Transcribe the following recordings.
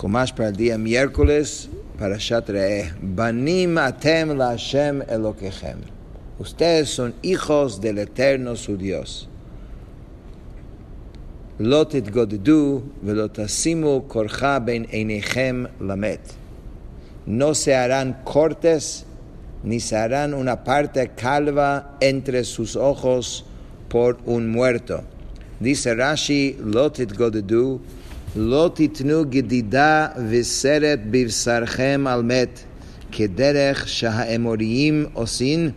Chumash para el día miércoles, parashat reeh. Banim atem la Hashem Elokechem. Ustedes son hijos del Eterno su Dios. Lo titgodedu velo tasimu korcha ben einechem lamet. No se harán cortes ni se harán una parte calva entre sus ojos por un muerto. Dice Rashi, lo titgodedu, lo titnu gedida viseret bivsarchem almet, kederech sha'emoriim osin,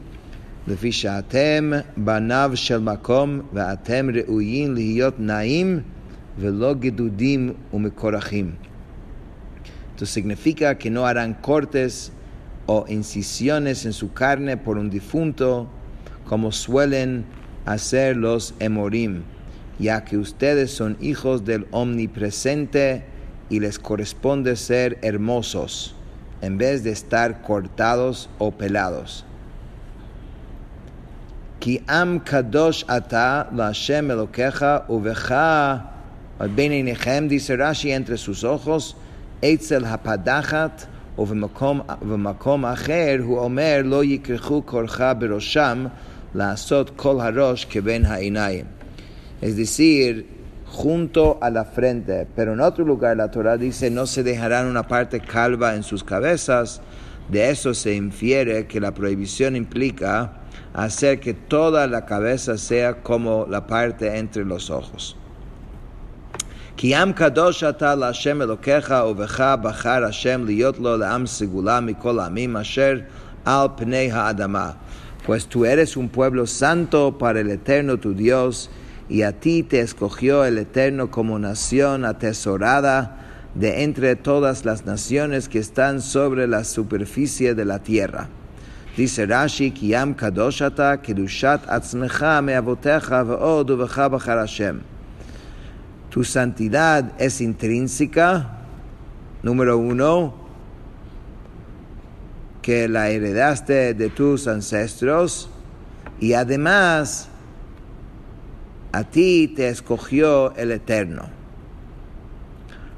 לפי שאתם בניו של מקום ואתם ראויים להיות נעים ולא גדודים ומקורחים. Esto significa que no harán cortes o incisiones en su carne por un difunto como suelen hacer los emorim, ya que ustedes son hijos del Omnipresente y les corresponde ser hermosos en vez de estar cortados o pelados. כי עם קדוש אתה להשם אלוקיך ובך בין עיניכם, דיסר רש"י, entre sus ojos, אצל הפדחת ובמקום אחר הוא אומר לא יקרחו קורך בראשם לעשות כל הראש כבין העיניים. Es decir, junto a la frente. Pero en otro lugar la Torah dice no se dejarán una parte calva en sus cabezas. De eso se infiere que la prohibición implica hacer que toda la cabeza sea como la parte entre los ojos. כי עם קדוש אתה להשם אלוקיך ובך בחר השם להיות לו לעם סגולה מכל העמים אשר על פני האדמה. Pues tú eres un pueblo santo para el Eterno tu Dios, y a ti te escogió el Eterno como nación atesorada de entre todas las naciones que están sobre la superficie de la tierra. Dice Rashi, כי עם קדוש אתה, קדושת עצמך מאבותיך ועוד ובך בחר השם. Tu santidad es intrínseca, número uno, que la heredaste de tus ancestros, y además a ti te escogió el Eterno.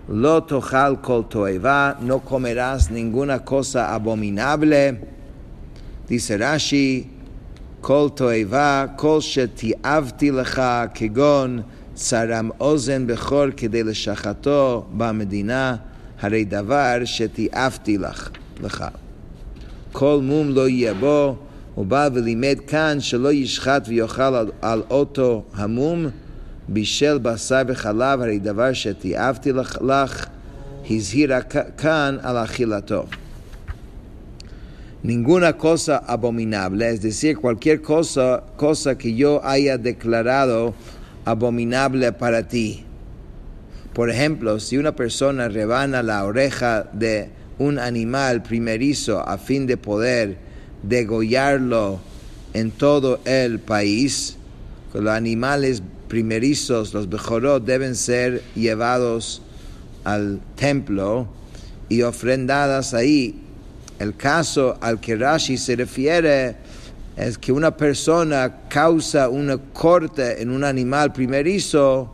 Lo tochal kol toeva, no comerás ninguna cosa abominable. Dice Rashi, kol toeva, kol shetiavti lecha, kegon tsaram ozen bechor kedei leshachato ba'medina, harei davar shetiavti lecha. Kol mum lo yebo, uba velimed kan shelo yishchat v'yochal al oto hamum, בישל בשר וחלב, הרי דבר שתיאבתי לך, הזהירה כאן על אכילתו. Ninguna cosa abominable, es decir, cualquier cosa que yo haya declarado abominable para ti. Por ejemplo, si una persona rebana la oreja de un animal primerizo a fin de poder degollarlo en todo el país, los animales primerizos, los bejoros, deben ser llevados al templo y ofrendadas ahí. El caso al que Rashi se refiere es que una persona causa una corte en un animal primerizo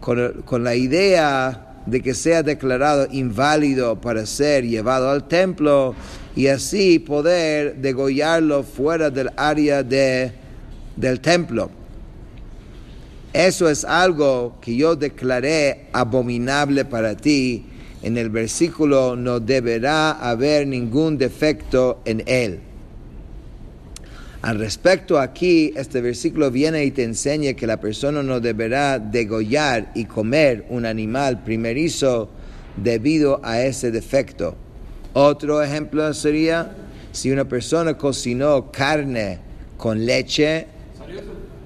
con la idea de que sea declarado inválido para ser llevado al templo y así poder degollarlo fuera del área del templo. Eso es algo que yo declaré abominable para ti. En el versículo no deberá haber ningún defecto en él. Al respecto aquí, este versículo viene y te enseña que la persona no deberá degollar y comer un animal primerizo debido a ese defecto. Otro ejemplo sería si una persona cocinó carne con leche.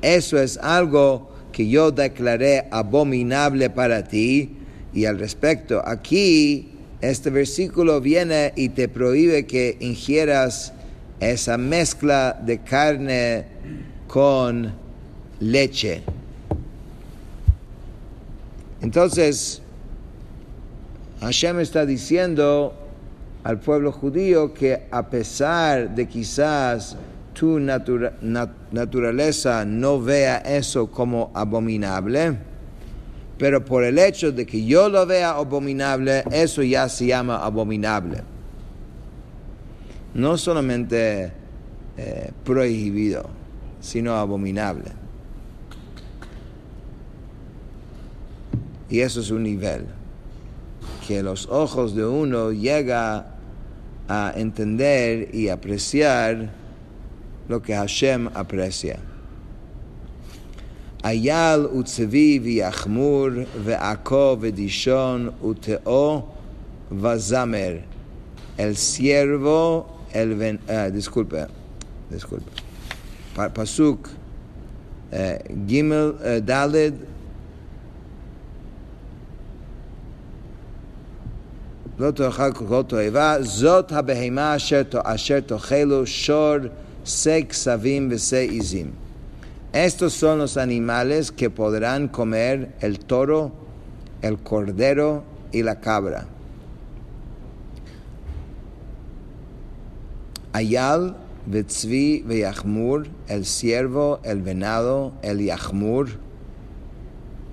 Eso es algo que yo declaré abominable para ti. Y al respecto, aquí este versículo viene y te prohíbe que ingieras esa mezcla de carne con leche. Entonces, Hashem está diciendo al pueblo judío que a pesar de quizás tu naturaleza no vea eso como abominable, pero por el hecho de que yo lo vea abominable, eso ya se llama abominable. No solamente prohibido, sino abominable. Y eso es un nivel que los ojos de uno llega a entender y apreciar lo que Hashem aprecia. Ayal utzevi yachmur veako vedishon uteo vazamer. El siervo, Pasuk Gimel Daled. Lo tochal kol toeva zot habehima asher tochelu shor se ksavim vese izim. Estos son los animales que podrán comer el toro, el cordero y la cabra. Ayal, vetzvi, veyachmur, el ciervo, el venado, el yachmur,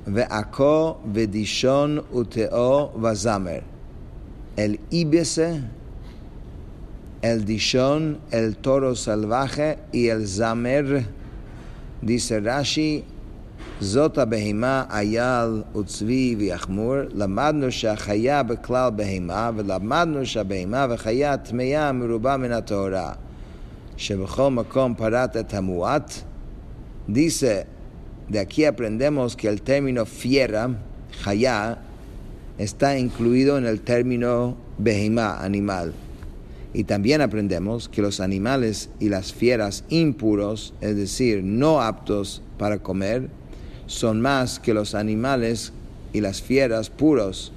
veako, vedishon, uteo, vazamer, el ibese, el dishon, el toro salvaje y el zamer. Dice Rashi, Zota behima ayal utzvi v'yachmur, lamadnu shachaya beklal behima, velamadnu shabehima v'chaya tmeya meruba min haTorah, shebechol makom parat et hamuat. Dice, de aquí aprendemos que el término fiera, chaya, está incluido en el término behima, animal. Y también aprendemos que los animales y las fieras impuros, es decir, no aptos para comer, son más que los animales y las fieras puros,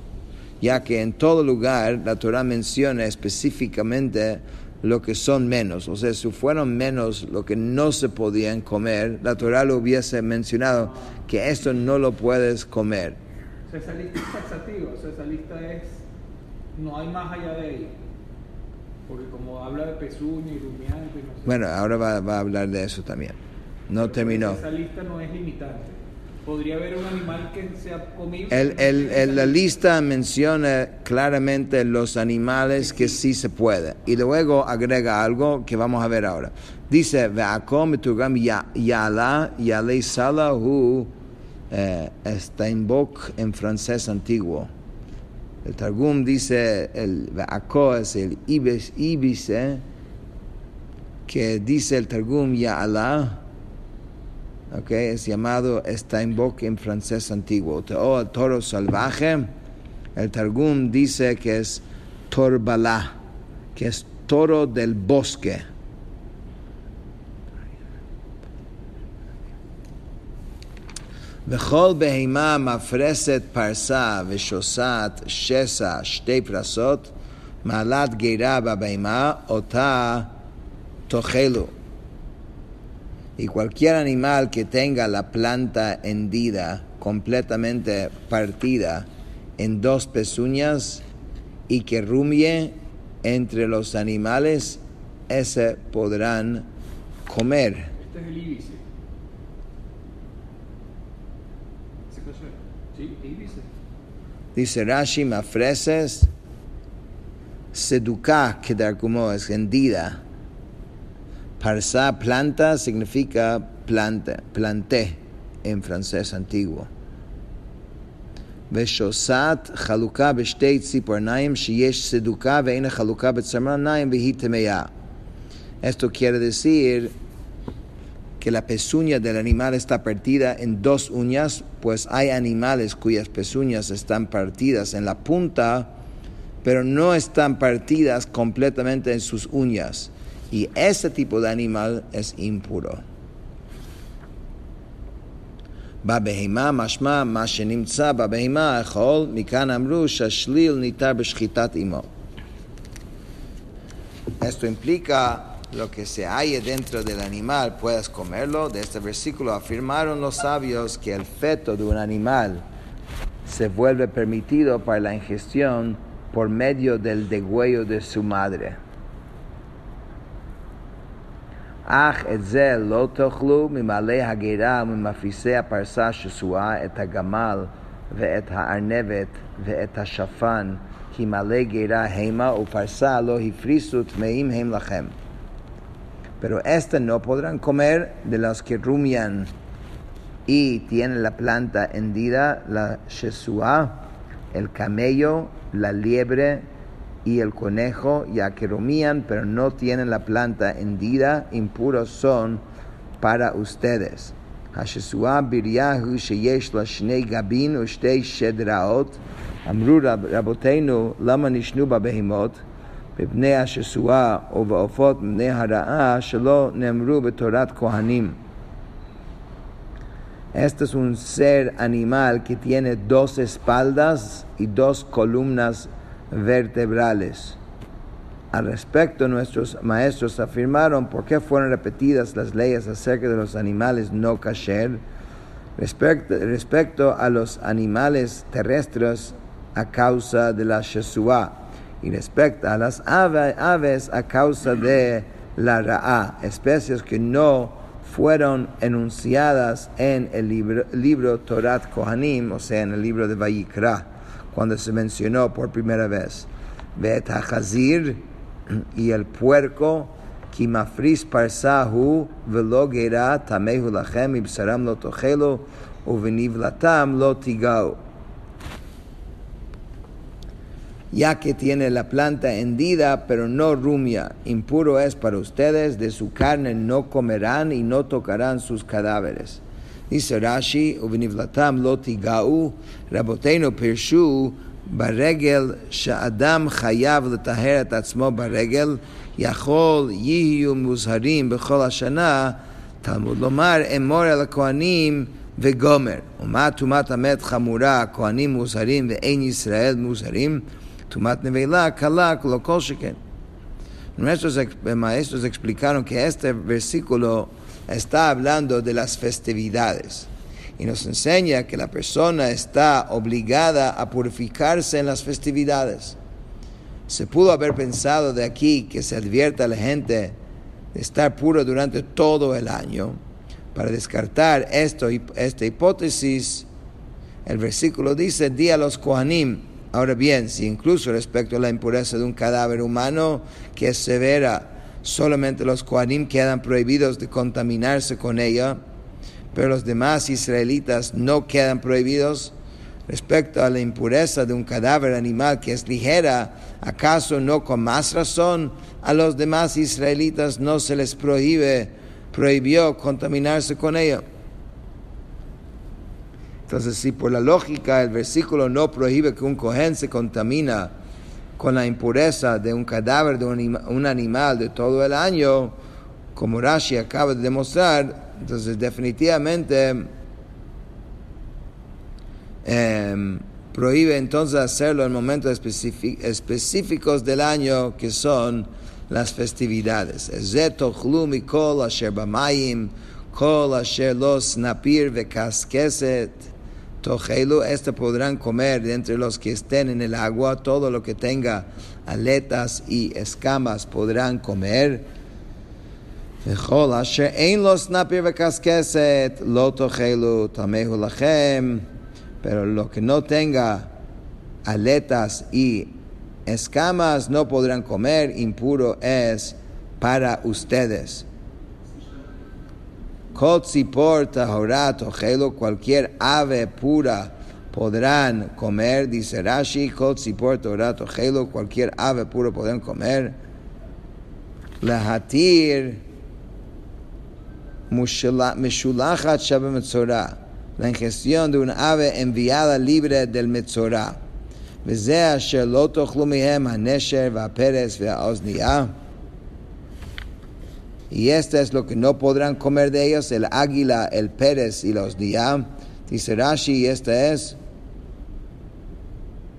ya que en todo lugar la Torá menciona específicamente lo que son menos. O sea, si fueron menos lo que no se podían comer, la Torá lo hubiese mencionado, que esto no lo puedes comer. O sea, esa lista es taxativa, o sea, esa lista es, no hay más allá de ella. Porque como habla de pezuña y rumiante y no sé. Bueno, ahora va a hablar de eso también. No terminó. Esa lista no es limitante. ¿Podría haber un animal que sea comible? La lista menciona claramente los animales que sí se puede. Y luego agrega algo que vamos a ver ahora. Dice, veakom eturgam yala, yalei sala hu Estainbock en francés antiguo. El Targum dice el veako es el ibis, que dice el Targum Ya'ala, okay, es llamado Estainbock en francés antiguo. Uteo, el toro salvaje. El Targum dice que es torbalá, que es toro del bosque. V'chol behima mafreset parsa v'shosat shesa shtei prasot malat geira ba'behima ota tochelu. Y cualquier animal que tenga la planta hendida, completamente partida en dos pezuñas y que rumie entre los animales, ese podrán comer. Este es el ibis. Dice Rashi, mafreses, seduka, que Targumó es hendida. Parsa, planta, significa planté en francés antiguo. Veshosat, haluka, beshtei tzipornaim, sheyesh seduka, veina haluka, betzamarnaim, vehitemeya. Esto quiere decir que la pezuña del animal está partida en dos uñas, pues hay animales cuyas pezuñas están partidas en la punta, pero no están partidas completamente en sus uñas. Y ese tipo de animal es impuro. Babehima mashma mashenimtza babehima echol mikan amru shashlil nitar b'shchitat imo. Esto implica lo que se halle dentro del animal, puedes comerlo. De este versículo afirmaron los sabios que el feto de un animal se vuelve permitido para la ingestión por medio del degüello de su madre. Ach etzel lo tochlu mimalei hagerah mimafisei parsa shesua et hagamal ve'et ha'arnevet ve'et ha'shafan ki male geira heima uparsa lo hifrisu tmeim heim lachem. Pero estas no podrán comer de los que rumian y tienen la planta hendida, la shesua, el camello, la liebre y el conejo, ya que rumian pero no tienen la planta hendida, impuros son para ustedes. Hashesua biryahu sheyesh la shnei gabin ushtei shedraot amru raboteinu lama nishnu ba behimot b'bnei hashesua o ba'ofot b'nei hara'a shelo nemru b'torat kohanim. Este es un ser animal que tiene 2 espaldas y 2 columnas vertebrales. Al respecto, nuestros maestros afirmaron por qué fueron repetidas las leyes acerca de los animales no kasher. Respecto a los animales terrestres a causa de la shesua y respecto a las aves a causa de la ra'a, especies que no fueron enunciadas en el libro Torat Kohanim, o sea, en el libro de Vayikra, cuando se mencionó por primera vez. Ve'et ha'chazir y el puerco, ki mafris parsahu velo geira tamehu lachem ibsaram lo tochelu uvenivlatam lo tigau. Ya que tiene la planta hendida, pero no rumia, impuro es para ustedes, de su carne no comerán y no tocarán sus cadáveres. Dice Rashi, uvenivlatam lo tigau, raboteinu pirshu, ברגל שאדם חייב לטהר את עצמו ברגל, יכול יהיו מוזהרים בכל השנה. תלמוד לומר אמור אל הכהנים וגומר. ומה תומת המת חמורה, הכהנים מוזהרים ואין ישראל מוזהרים, תומת נבלה קלה לא כל שכן. Nuestros explicaron que este versículo está hablando de las festividades y nos enseña que la persona está obligada a purificarse en las festividades. Se pudo haber pensado de aquí que se advierta a la gente de estar puro durante todo el año. Para descartar esta hipótesis, el versículo dice, di a los Kohanim. Ahora bien, si incluso respecto a la impureza de un cadáver humano que es severa, solamente los Kohanim quedan prohibidos de contaminarse con ella, pero los demás israelitas no quedan prohibidos. Respecto a la impureza de un cadáver animal que es ligera, ¿acaso no con más razón a los demás israelitas no se les prohibió contaminarse con ella? Entonces, si por la lógica el versículo no prohíbe que un cohen se contamina con la impureza de un cadáver de un animal de todo el año, como Rashi acaba de demostrar, entonces definitivamente prohíbe entonces hacerlo en momentos específicos del año, que son las festividades. Este podrán comer de entre los que estén en el agua, todo lo que tenga aletas y escamas podrán comer. וכל אשר אין לו סנפיר וקסקסת לא תאכלו, טמאו לכם. Pero lo que no tenga aletas y escamas no podrán comer, impuro es para ustedes. כל ציפור טהורה תאכלו, cualquier ave pura podrán comer. Dice Rashi, כל ציפור טהורה תאכלו, cualquier ave pura podrán comer. להתיר Mushulachat Shaba Metzorah, la ingestión de un ave enviada libre del Metzorah. V'zeh asher lo tochlu mihem hanesher v'aperes v'aozniah. Y esto es lo que no podrán comer de ellos, el águila, el pérez y la ozniah. Dice Rashi, y esta es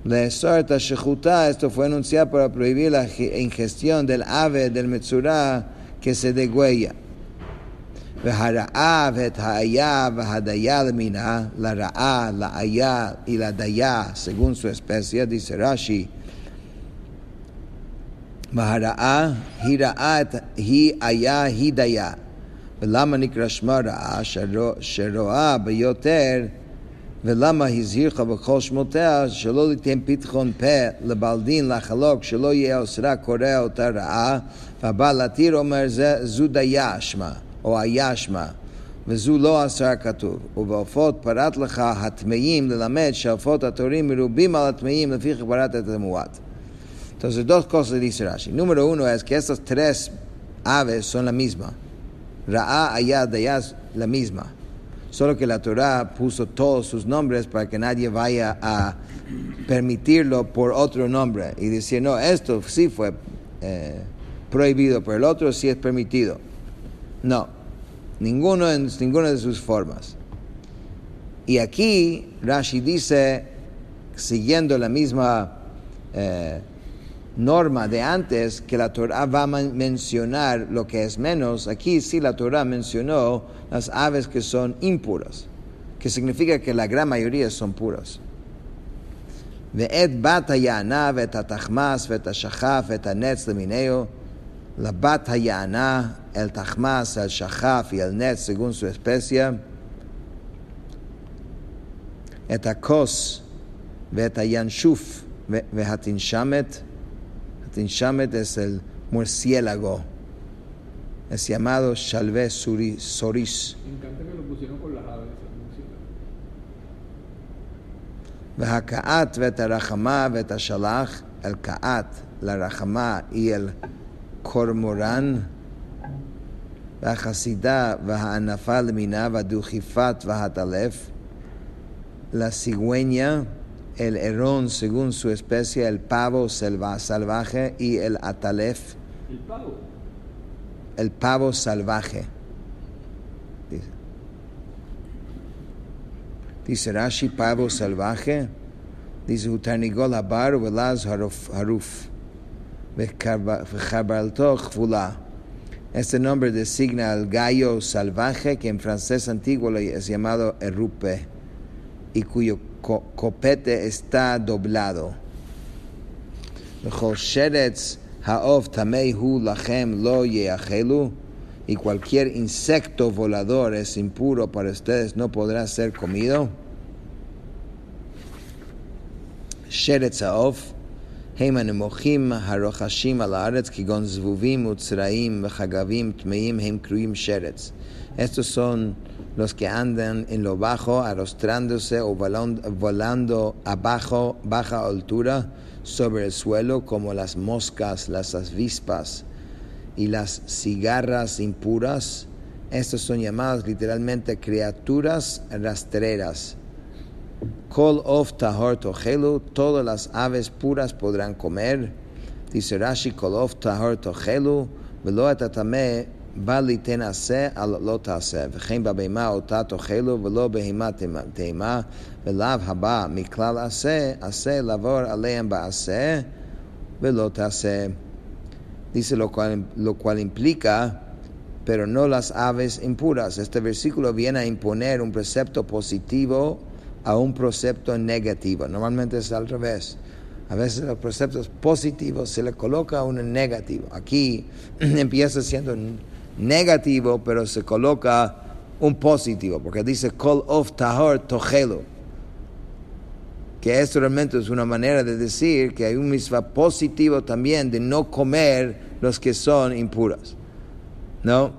le'esor tashechuta, esto fue anunciado para prohibir la ingestión del ave del Metzorah que se degüella. והרעה ואת האיה והדיה למינה, לרעה, לאיה ולדיה, según su especie, dice רש"י, והרעה היא רעה, היא איה, היא דיה. ולמה נקרא שמה רעה? שרואה ביותר ולמה הזהירך בכל שמותיה שלא ליתן פתחון פה לבלדין לחלוק שלא יהיה אוסרה קורא אותה רעה, והבעל עתיר אומר זו דיה אשמה או היה אשמה, וזו לא אסרה כתוב. ובעופות פרט לך הטמאים ללמד שעופות התורים מרובים על הטמאים, לפי חברת את המועט. Entonces, dos cosas dice Rashi. Número uno es que estas tres aves son la misma. Ra'a, Ayad, Dayá es la misma. Solo que la Torá puso todos sus nombres para que nadie vaya a permitirlo por otro nombre y decir, no, esto sí fue prohibido, pero el otro sí es permitido. No, ninguno en ninguna de sus formas. Y aquí Rashi dice, siguiendo la misma norma de antes, que la Torá va a mencionar lo que es menos. Aquí sí la Torá mencionó las aves que son impuras, que significa que la gran mayoría son puras. Ve'et bat hayana ve'et atachmas ve'et ashachaf ve'et anetz lemineo. La bat hayana, el tachmas, el shachaf y el netz según su especie. Et akos ve'et ayanshuf ve'et inshamet. Tinshamet es el murciélago. Es llamado Shalve Soris. Me encanta que lo pusieron con las aves. Vehakaat vetarachama vetashalach. El kaat, la rachama y el cormorán. Vehasida vehanafal mina veduchifat vehatalef. La cigüeña, el herón según su especie, el pavo salvaje y el atalef. ¿El pavo? El pavo salvaje. Dice Rashi, pavo salvaje. Dice, utarnigol habar velaz haruf. Vejabalto jvula. Este nombre designa al gallo salvaje, que en francés antiguo es llamado erupe, y cuyo copete está doblado. Y cualquier insecto volador es impuro para ustedes, no podrá ser comido. Sheretz haof, heiman emochim harochashim al haaretz kigon zvuvim utzraim v'chagavim tmeim heim kruim sheretz. Estos son los que andan en lo bajo, arrastrándose o volando abajo, baja altura, sobre el suelo, como las moscas, las avispas y las cigarras impuras. Estos son llamados literalmente criaturas rastreras. Kol of tahor tochelu, todas las aves puras podrán comer. Dice Rashi, kol of tahor tochelu, velo atatame, בלי תנסה על לא תעשה, וכן בבהמה אותה תאכלו ולא בהמה תאמה, ולאו הבא מכלל עשה, עשה לעבור עליהם בעשה ולא תעשה. Dice lo cual implica, pero no las aves impuras. Este versículo viene a imponer un precepto positivo a un precepto negativo. Normalmente es al revés. A veces los preceptos positivos se le coloca a uno negativo. Aquí empieza siendo negativo, pero se coloca un positivo, porque dice kol of tahor tochelu, que esto realmente es una manera de decir que hay un misvá positivo también de no comer los que son impuros, ¿no?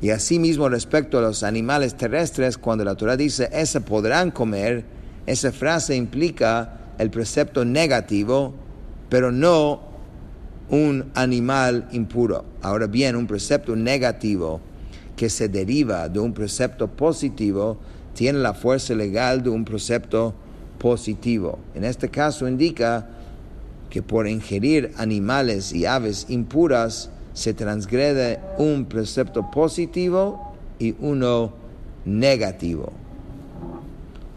Y asimismo respecto a los animales terrestres, cuando la Torah dice ese podrán comer, esa frase implica el precepto negativo, pero no un animal impuro. Ahora bien, un precepto negativo que se deriva de un precepto positivo tiene la fuerza legal de un precepto positivo. En este caso indica que por ingerir animales y aves impuras se transgrede un precepto positivo y uno negativo.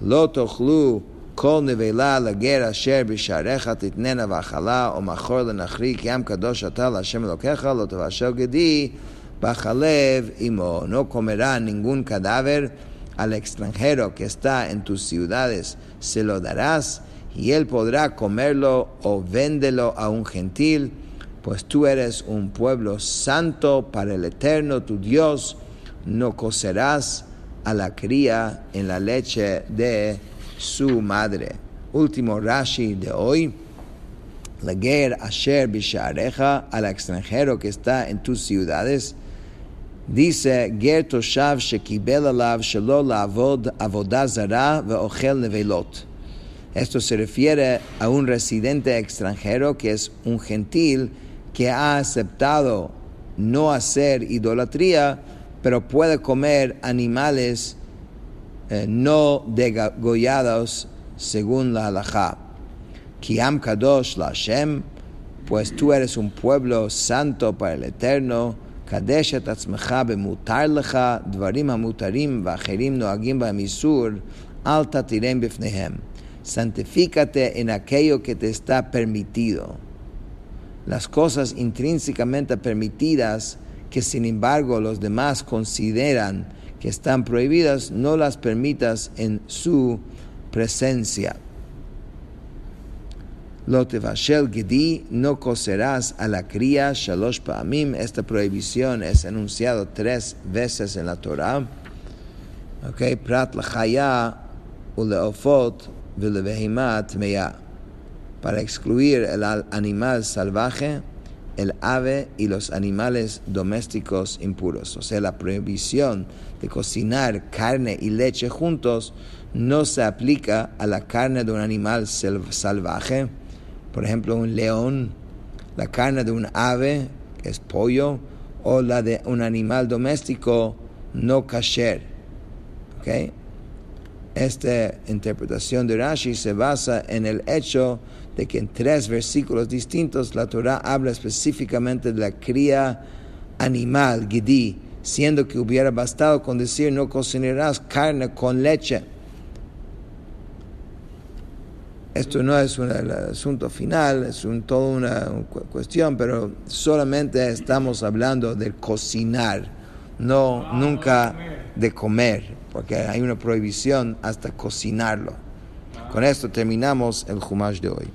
Lo tochlu כל נבלה לגר אשר בשעריך תתננה ואכלה, או מכור לנחרי, כי עם קדוש אתה להשם אלוקיך, לא תבשל גדי בחלב עמו. No comerá ningún cadáver al extranjero que está en tus ciudades, se lo darás, y él podrá comerlo o véndelo a un gentil, pues tú eres un pueblo santo para el Eterno, tu Dios. No cocerás a la cría en la leche de su madre. Último Rashi de hoy. La guerra asher bishareja, al extranjero que está en tus ciudades. Dice, ger toshav shekibel alav shelo laavod avodah zara veochel nevelot. Esto se refiere a un residente extranjero que es un gentil que ha aceptado no hacer idolatría, pero puede comer animales no degollados según la halajá. Kiam kadosh la Hashem, pues tú eres un pueblo santo para el Eterno. קדש את עצמך במותר לך, דברים המותרים ואחרים נוהגים בהם איסור, אל תתירם בפניהם. Santifícate en aquello que te está permitido. Las cosas intrínsecamente permitidas que sin embargo los demás consideran que están prohibidas, no las permitas en su presencia. Lo tevashel gedi, no cocerás a la cría, shalosh pa'amim. Esta prohibición es enunciado 3 veces en la Torah. Okay, prat l'chaya uleofot v'levehima tmeya. Para excluir el animal salvaje, el ave y los animales domésticos impuros. O sea, la prohibición de cocinar carne y leche juntos no se aplica a la carne de un animal salvaje. Por ejemplo, un león, la carne de un ave, que es pollo, o la de un animal doméstico no kasher. ¿Okay? Esta interpretación de Rashi se basa en el hecho de que en 3 versículos distintos la Torah habla específicamente de la cría animal, gidí, siendo que hubiera bastado con decir no cocinarás carne con leche. Esto no es un asunto final, es toda una cuestión, pero solamente estamos hablando de cocinar, no nunca de comer, porque hay una prohibición hasta cocinarlo. Con esto terminamos el Chumash de hoy.